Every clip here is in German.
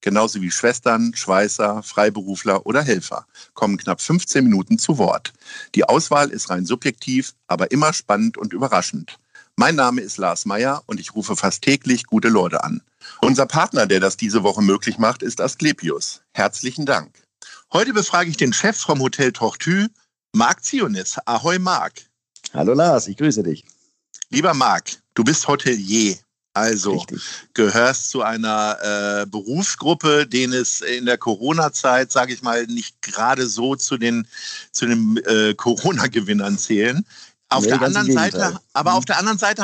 genauso wie Schwestern, Schweißer, Freiberufler oder Helfer, kommen knapp 15 Minuten zu Wort. Die Auswahl ist rein subjektiv, aber immer spannend und überraschend. Mein Name ist Lars Meier und ich rufe fast täglich gute Leute an. Unser Partner, der das diese Woche möglich macht, ist Asklepios. Herzlichen Dank. Heute befrage ich den Chef vom Hotel Tortue, Marc Zionis. Ahoi Marc. Hallo Lars, ich grüße dich. Lieber Marc, du bist Hotelier. Also richtig. Gehörst zu einer Berufsgruppe, denen es in der Corona-Zeit, sage ich mal, nicht gerade so zu den Corona-Gewinnern zählen. Auf der anderen Seite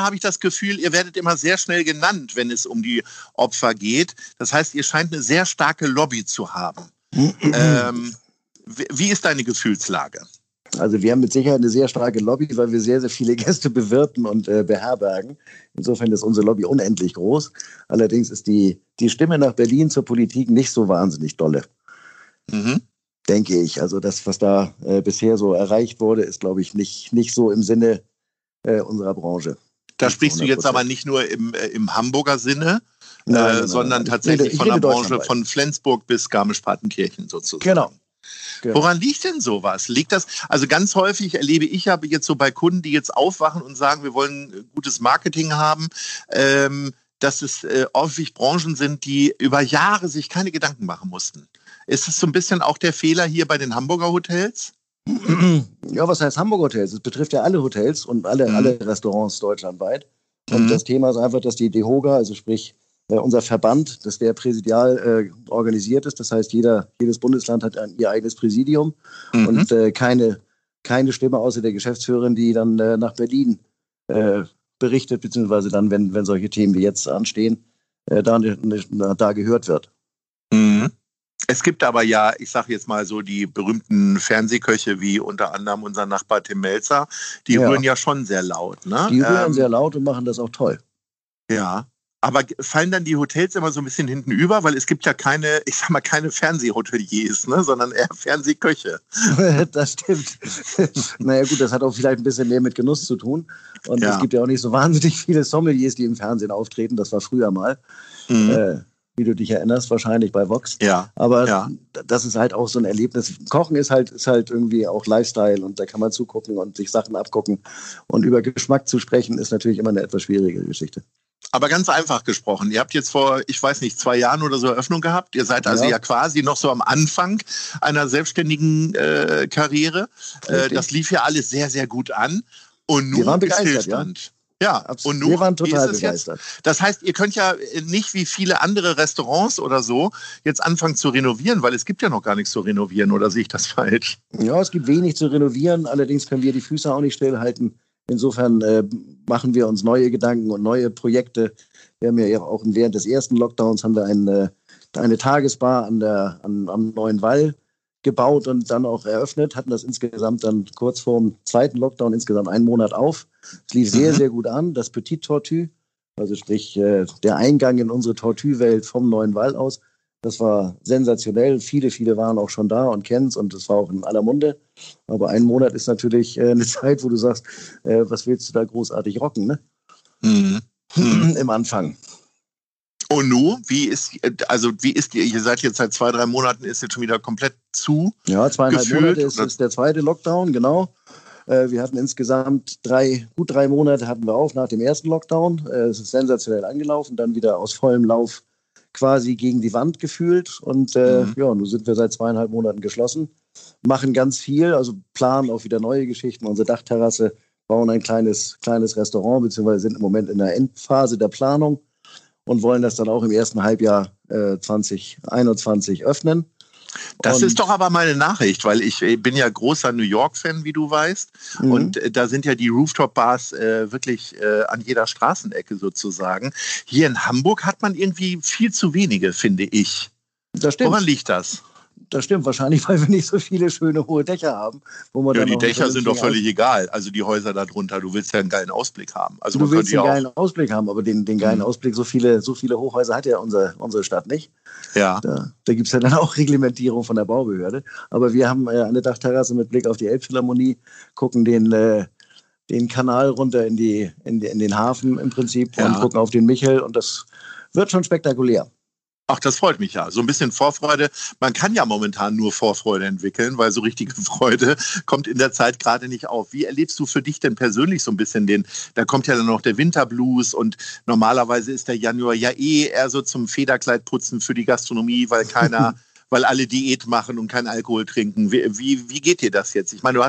habe ich das Gefühl, ihr werdet immer sehr schnell genannt, wenn es um die Opfer geht. Das heißt, ihr scheint eine sehr starke Lobby zu haben. Wie ist deine Gefühlslage? Also wir haben mit Sicherheit eine sehr starke Lobby, weil wir sehr, sehr viele Gäste bewirten und beherbergen. Insofern ist unsere Lobby unendlich groß. Allerdings ist die Stimme nach Berlin zur Politik nicht so wahnsinnig dolle, denke ich. Also das, was da bisher so erreicht wurde, ist, glaube ich, nicht so im Sinne unserer Branche. Da sprichst du jetzt aber nicht nur im Hamburger Sinne, nein, sondern tatsächlich von der Branche von Flensburg bis Garmisch-Partenkirchen sozusagen. Genau. Woran liegt denn sowas? Liegt das, also ganz häufig erlebe ich ja jetzt so bei Kunden, die jetzt aufwachen und sagen, wir wollen gutes Marketing haben, dass es häufig Branchen sind, die über Jahre sich keine Gedanken machen mussten. Ist das so ein bisschen auch der Fehler hier bei den Hamburger Hotels? Ja, was heißt Hamburger Hotels? Es betrifft ja alle Hotels und alle Restaurants deutschlandweit. Und das Thema ist einfach, dass die Dehoga, also sprich unser Verband, dass der präsidial organisiert ist. Das heißt, jedes Bundesland hat ihr eigenes Präsidium und keine Stimme außer der Geschäftsführerin, die dann nach Berlin berichtet, beziehungsweise dann, wenn solche Themen wie jetzt anstehen, da gehört wird. Mhm. Es gibt aber ja, ich sage jetzt mal so, die berühmten Fernsehköche wie unter anderem unser Nachbar Tim Melzer, die rühren ja schon sehr laut. Ne? Die rühren sehr laut und machen das auch toll. Ja. Aber fallen dann die Hotels immer so ein bisschen hinten über? Weil es gibt ja keine Fernsehhoteliers, ne? Sondern eher Fernsehköche. Das stimmt. Naja gut, das hat auch vielleicht ein bisschen mehr mit Genuss zu tun. Und es gibt ja auch nicht so wahnsinnig viele Sommeliers, die im Fernsehen auftreten. Das war früher mal, wie du dich erinnerst, wahrscheinlich bei Vox. Ja. Aber das ist halt auch so ein Erlebnis. Kochen ist halt irgendwie auch Lifestyle und da kann man zugucken und sich Sachen abgucken. Und über Geschmack zu sprechen ist natürlich immer eine etwas schwierige Geschichte. Aber ganz einfach gesprochen, ihr habt jetzt vor, ich weiß nicht, 2 Jahren oder so Eröffnung gehabt. Ihr seid also ja quasi noch so am Anfang einer selbstständigen Karriere. Das lief ja alles sehr, sehr gut an. Und nun ist Stillstand. Ja, absolut. Wir waren total begeistert. Das heißt, ihr könnt ja nicht wie viele andere Restaurants oder so jetzt anfangen zu renovieren, weil es gibt ja noch gar nichts zu renovieren, oder sehe ich das falsch? Ja, es gibt wenig zu renovieren, allerdings können wir die Füße auch nicht stillhalten. Insofern machen wir uns neue Gedanken und neue Projekte. Wir haben ja auch während des ersten Lockdowns haben wir eine Tagesbar am Neuen Wall gebaut und dann auch eröffnet, hatten das insgesamt dann kurz vor dem zweiten Lockdown insgesamt 1 Monat auf. Es lief sehr, sehr gut an, das Petit Tortue, also sprich der Eingang in unsere Tortue-Welt vom Neuen Wall aus. Das war sensationell. Viele waren auch schon da und kennen es und das war auch in aller Munde. Aber 1 Monat ist natürlich eine Zeit, wo du sagst, was willst du da großartig rocken, ne? Im Anfang. Und nun, ihr seid jetzt seit 2-3 Monaten, ist jetzt schon wieder komplett zu. Ja, 2,5 Monate ist der zweite Lockdown, genau. Wir hatten insgesamt gut drei Monate hatten wir auf nach dem ersten Lockdown. Es ist sensationell angelaufen, dann wieder aus vollem Lauf quasi gegen die Wand gefühlt und nun sind wir seit 2,5 Monaten geschlossen, machen ganz viel, also planen auch wieder neue Geschichten, unsere Dachterrasse, bauen ein kleines Restaurant, beziehungsweise sind im Moment in der Endphase der Planung und wollen das dann auch im ersten Halbjahr 2021 öffnen. Das ist doch aber meine Nachricht, weil ich bin ja großer New York-Fan, wie du weißt. Und da sind ja die Rooftop-Bars wirklich an jeder Straßenecke sozusagen. Hier in Hamburg hat man irgendwie viel zu wenige, finde ich. Das stimmt. Woran liegt das? Das stimmt wahrscheinlich, weil wir nicht so viele schöne hohe Dächer haben. Wo man ja, die Dächer sind doch völlig egal. Also die Häuser darunter, du willst ja einen geilen Ausblick haben. Also du willst einen geilen Ausblick haben, aber den geilen Ausblick, so viele Hochhäuser hat ja unsere Stadt nicht. Ja. Da gibt es ja dann auch Reglementierung von der Baubehörde. Aber wir haben eine Dachterrasse mit Blick auf die Elbphilharmonie, gucken den Kanal runter in den Hafen im Prinzip und gucken auf den Michel und das wird schon spektakulär. Ach, das freut mich ja. So ein bisschen Vorfreude. Man kann ja momentan nur Vorfreude entwickeln, weil so richtige Freude kommt in der Zeit gerade nicht auf. Wie erlebst du für dich denn persönlich so ein bisschen da kommt ja dann noch der Winterblues und normalerweise ist der Januar ja eher so zum Federkleidputzen für die Gastronomie, weil alle Diät machen und keinen Alkohol trinken. Wie geht dir das jetzt? Ich meine, du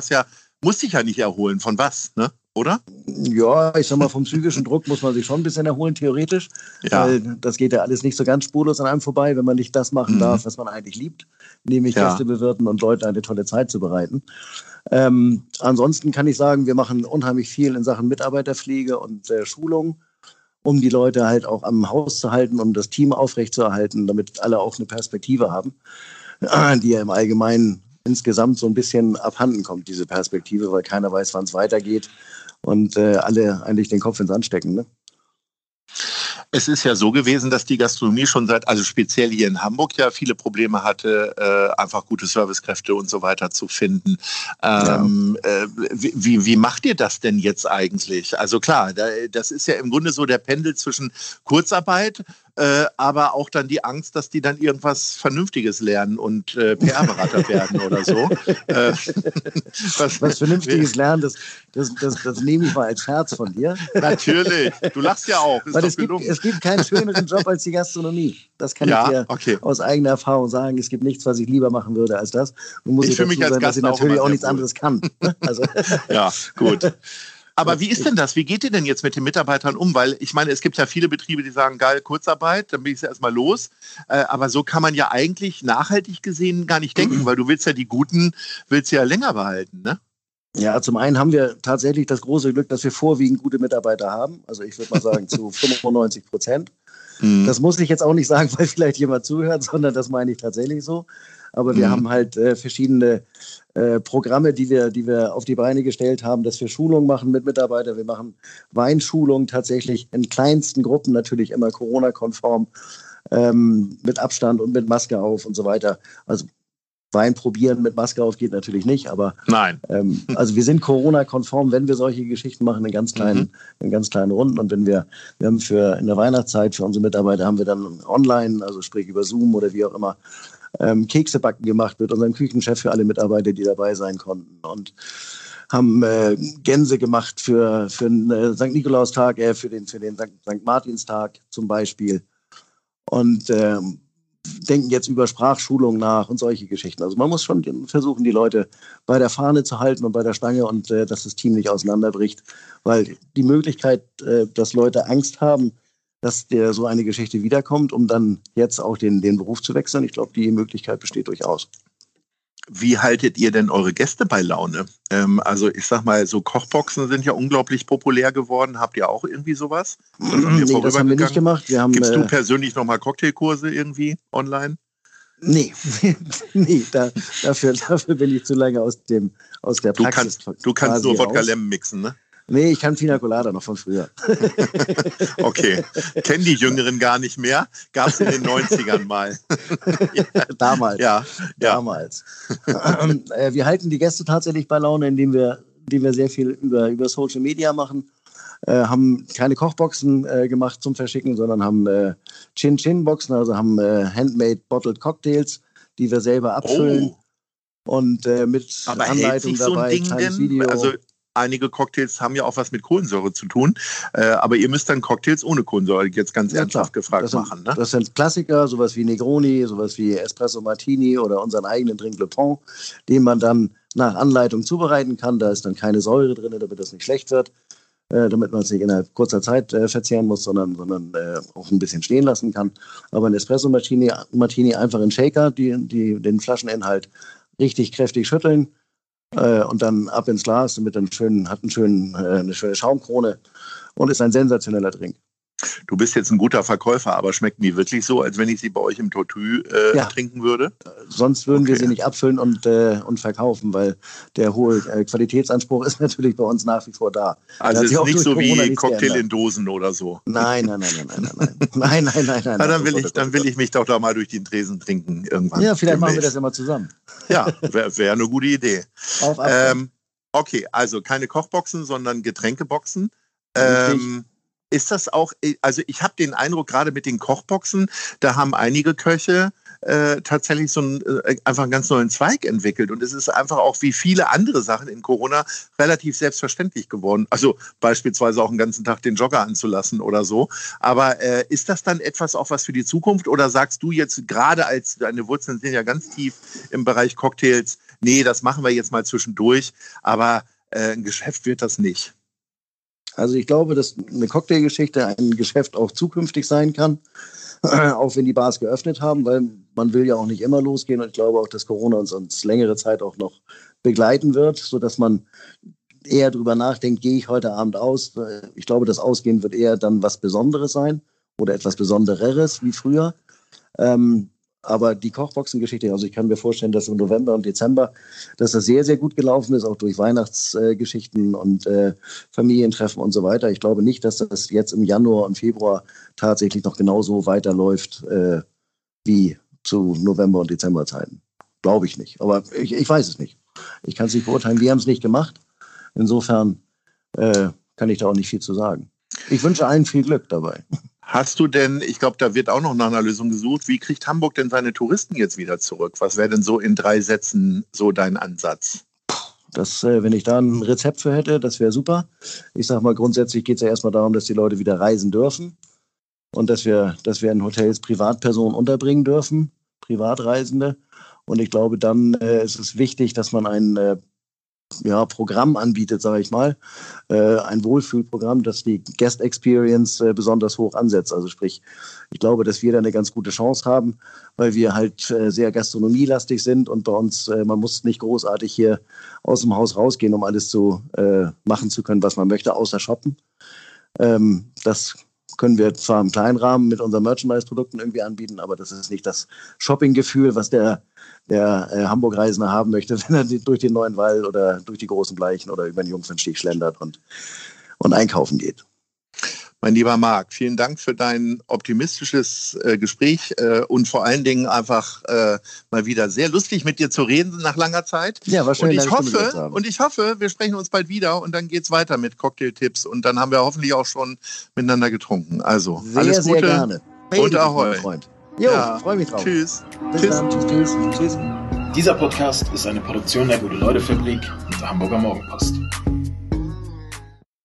musst dich ja nicht erholen von was, ne? Oder? Ja, ich sag mal, vom psychischen Druck muss man sich schon ein bisschen erholen, theoretisch. Ja. Weil das geht ja alles nicht so ganz spurlos an einem vorbei, wenn man nicht das machen darf, was man eigentlich liebt. Nämlich Gäste bewirten und Leuten eine tolle Zeit zu bereiten. Ansonsten kann ich sagen, wir machen unheimlich viel in Sachen Mitarbeiterpflege und Schulung, um die Leute halt auch am Haus zu halten, um das Team aufrechtzuerhalten, damit alle auch eine Perspektive haben, die ja im Allgemeinen insgesamt so ein bisschen abhanden kommt, diese Perspektive, weil keiner weiß, wann es weitergeht. Und alle eigentlich den Kopf ins Sand stecken, ne? Es ist ja so gewesen, dass die Gastronomie schon also speziell hier in Hamburg ja viele Probleme hatte, einfach gute Servicekräfte und so weiter zu finden. Wie macht ihr das denn jetzt eigentlich? Also klar, das ist ja im Grunde so der Pendel zwischen Kurzarbeit, aber auch dann die Angst, dass die dann irgendwas Vernünftiges lernen und PR-Berater werden oder so. Was Vernünftiges lernen, das nehme ich mal als Scherz von dir. Natürlich, du lachst ja auch, ist doch gelungen. Es gibt keinen schöneren Job als die Gastronomie. Das kann ich dir aus eigener Erfahrung sagen. Es gibt nichts, was ich lieber machen würde als das. Und muss ich fühle mich als sein, Gast dass ich natürlich auch nichts anderes kann. Also. Ja, gut. Aber wie ist denn das? Wie geht ihr denn jetzt mit den Mitarbeitern um? Weil ich meine, es gibt ja viele Betriebe, die sagen, geil, Kurzarbeit, dann bin ich es erstmal los. Aber so kann man ja eigentlich nachhaltig gesehen gar nicht denken, weil du willst ja die Guten, willst ja länger behalten, ne? Ja, zum einen haben wir tatsächlich das große Glück, dass wir vorwiegend gute Mitarbeiter haben. Also ich würde mal sagen zu 95%. Das muss ich jetzt auch nicht sagen, weil vielleicht jemand zuhört, sondern das meine ich tatsächlich so. Aber wir haben halt verschiedene Programme, die wir auf die Beine gestellt haben, dass wir Schulungen machen mit Mitarbeitern. Wir machen Weinschulungen tatsächlich in kleinsten Gruppen, natürlich immer Corona-konform, mit Abstand und mit Maske auf und so weiter. Also Wein probieren mit Maske auf geht natürlich nicht, aber nein. Also wir sind Corona-konform, wenn wir solche Geschichten machen in ganz kleinen Runden. Und wir haben in der Weihnachtszeit für unsere Mitarbeiter haben wir dann online, also sprich über Zoom oder wie auch immer, Kekse backen gemacht mit unserem Küchenchef für alle Mitarbeiter, die dabei sein konnten, und haben Gänse gemacht für den St. Nikolaustag, für den St. Martinstag zum Beispiel, und denken jetzt über Sprachschulung nach und solche Geschichten. Also man muss schon versuchen, die Leute bei der Fahne zu halten und bei der Stange und dass das Team nicht auseinanderbricht, weil die Möglichkeit, dass Leute Angst haben, dass der so eine Geschichte wiederkommt, um dann jetzt auch den Beruf zu wechseln. Ich glaube, die Möglichkeit besteht durchaus. Wie haltet ihr denn eure Gäste bei Laune? Also ich sag mal, so Kochboxen sind ja unglaublich populär geworden. Habt ihr auch irgendwie sowas? Nee, das haben wir nicht gemacht. Gibst du persönlich nochmal Cocktailkurse irgendwie online? Nee, dafür bin ich zu lange aus der Praxis. Du kannst nur Wodka Lemon mixen, ne? Nee, ich kann Pina Colada noch von früher. Okay, kennen die Jüngeren gar nicht mehr. Gab es in den 90ern mal. Damals. Ja. Damals. Wir halten die Gäste tatsächlich bei Laune, indem wir sehr viel über Social Media machen. Haben keine Kochboxen gemacht zum Verschicken, sondern haben Chin-Chin-Boxen, also haben Handmade Bottled Cocktails, die wir selber abfüllen. Oh. Und mit aber Anleitung hält sich dabei, so ein Ding denn? Video. Also einige Cocktails haben ja auch was mit Kohlensäure zu tun, aber ihr müsst dann Cocktails ohne Kohlensäure jetzt ganz ernsthaft gefragt machen. Ne? Das sind Klassiker, sowas wie Negroni, sowas wie Espresso Martini oder unseren eigenen Drink Le Pont, den man dann nach Anleitung zubereiten kann. Da ist dann keine Säure drin, damit das nicht schlecht wird, damit man es nicht innerhalb kurzer Zeit verzehren muss, sondern auch ein bisschen stehen lassen kann. Aber ein Espresso Martini einfach in Shaker, den Flascheninhalt richtig kräftig schütteln. Und dann ab ins Glas, damit dann eine schöne Schaumkrone, und ist ein sensationeller Drink. Du bist jetzt ein guter Verkäufer, aber schmecken die wirklich so, als wenn ich sie bei euch im Tortue trinken würde? Sonst würden wir sie nicht abfüllen und verkaufen, weil der hohe Qualitätsanspruch ist natürlich bei uns nach wie vor da. Also es ist nicht so wie Cocktail in Dosen oder so? Nein. Dann will ich mich doch da mal durch den Tresen trinken irgendwann. Ja, vielleicht machen wir das ja mal zusammen. Ja, wäre eine gute Idee. Auf Abstand. Okay, also keine Kochboxen, sondern Getränkeboxen. Ist das auch, also ich habe den Eindruck, gerade mit den Kochboxen, da haben einige Köche tatsächlich so einfach einen ganz neuen Zweig entwickelt. Und es ist einfach auch wie viele andere Sachen in Corona relativ selbstverständlich geworden. Also beispielsweise auch einen ganzen Tag den Jogger anzulassen oder so. Aber ist das dann etwas auch was für die Zukunft? Oder sagst du jetzt gerade, als deine Wurzeln sind ja ganz tief im Bereich Cocktails, nee, das machen wir jetzt mal zwischendurch, aber ein Geschäft wird das nicht? Also ich glaube, dass eine Cocktailgeschichte ein Geschäft auch zukünftig sein kann, auch wenn die Bars geöffnet haben, weil man will ja auch nicht immer losgehen. Und ich glaube auch, dass Corona uns längere Zeit auch noch begleiten wird, sodass man eher drüber nachdenkt, gehe ich heute Abend aus? Ich glaube, das Ausgehen wird eher dann was Besonderes sein oder etwas Besondereres wie früher. Aber die Kochboxengeschichte, also ich kann mir vorstellen, dass im November und Dezember, dass das sehr, sehr gut gelaufen ist, auch durch Weihnachtsgeschichten und Familientreffen und so weiter. Ich glaube nicht, dass das jetzt im Januar und Februar tatsächlich noch genauso weiterläuft wie zu November- und Dezemberzeiten. Glaube ich nicht, aber ich weiß es nicht. Ich kann es nicht beurteilen, wir haben es nicht gemacht. Insofern kann ich da auch nicht viel zu sagen. Ich wünsche allen viel Glück dabei. Hast du denn, ich glaube, da wird auch noch nach einer Lösung gesucht, wie kriegt Hamburg denn seine Touristen jetzt wieder zurück? Was wäre denn so in 3 Sätzen so dein Ansatz? Das, wenn ich da ein Rezept für hätte, das wäre super. Ich sage mal, grundsätzlich geht es ja erstmal darum, dass die Leute wieder reisen dürfen und dass wir in Hotels Privatpersonen unterbringen dürfen, Privatreisende. Und ich glaube, dann ist es wichtig, dass man ein Programm anbietet, sage ich mal, ein Wohlfühlprogramm, das die Guest Experience besonders hoch ansetzt. Also sprich, ich glaube, dass wir da eine ganz gute Chance haben, weil wir halt sehr gastronomielastig sind und bei uns, man muss nicht großartig hier aus dem Haus rausgehen, um alles zu machen zu können, was man möchte, außer shoppen. Das können wir zwar im kleinen Rahmen mit unseren Merchandise-Produkten irgendwie anbieten, aber das ist nicht das Shopping-Gefühl, was der Hamburg-Reisende haben möchte, wenn er durch den Neuen Wall oder durch die großen Bleichen oder über den Jungfernsteg schlendert und einkaufen geht. Mein lieber Marc, vielen Dank für dein optimistisches Gespräch und vor allen Dingen einfach mal wieder sehr lustig mit dir zu reden nach langer Zeit. Ja, wahrscheinlich. Und ich hoffe, wir sprechen uns bald wieder und dann geht es weiter mit Cocktailtipps und dann haben wir hoffentlich auch schon miteinander getrunken. Also sehr, alles Gute, sehr gerne. Und Ahoi. Jo, ja. Freue mich drauf. Tschüss. Bis dann. Tschüss. Dieser Podcast ist eine Produktion der Gute-Leute-Fabrik und der Hamburger Morgenpost.